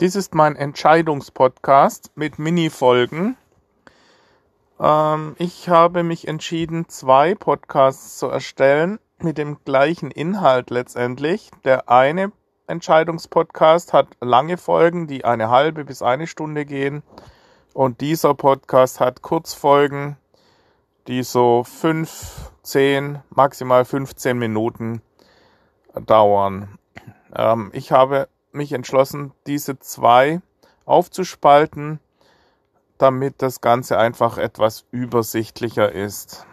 Dies ist mein Entscheidungspodcast mit Mini-Folgen. Ich habe mich entschieden, 2 Podcasts zu erstellen mit dem gleichen Inhalt letztendlich. Der eine Entscheidungspodcast hat lange Folgen, die 1,5 bis 1 Stunde gehen. Und dieser Podcast hat Kurzfolgen, die so 5, 10, maximal 15 Minuten dauern. Ich habe mich entschlossen, diese 2 aufzuspalten, damit das Ganze einfach etwas übersichtlicher ist.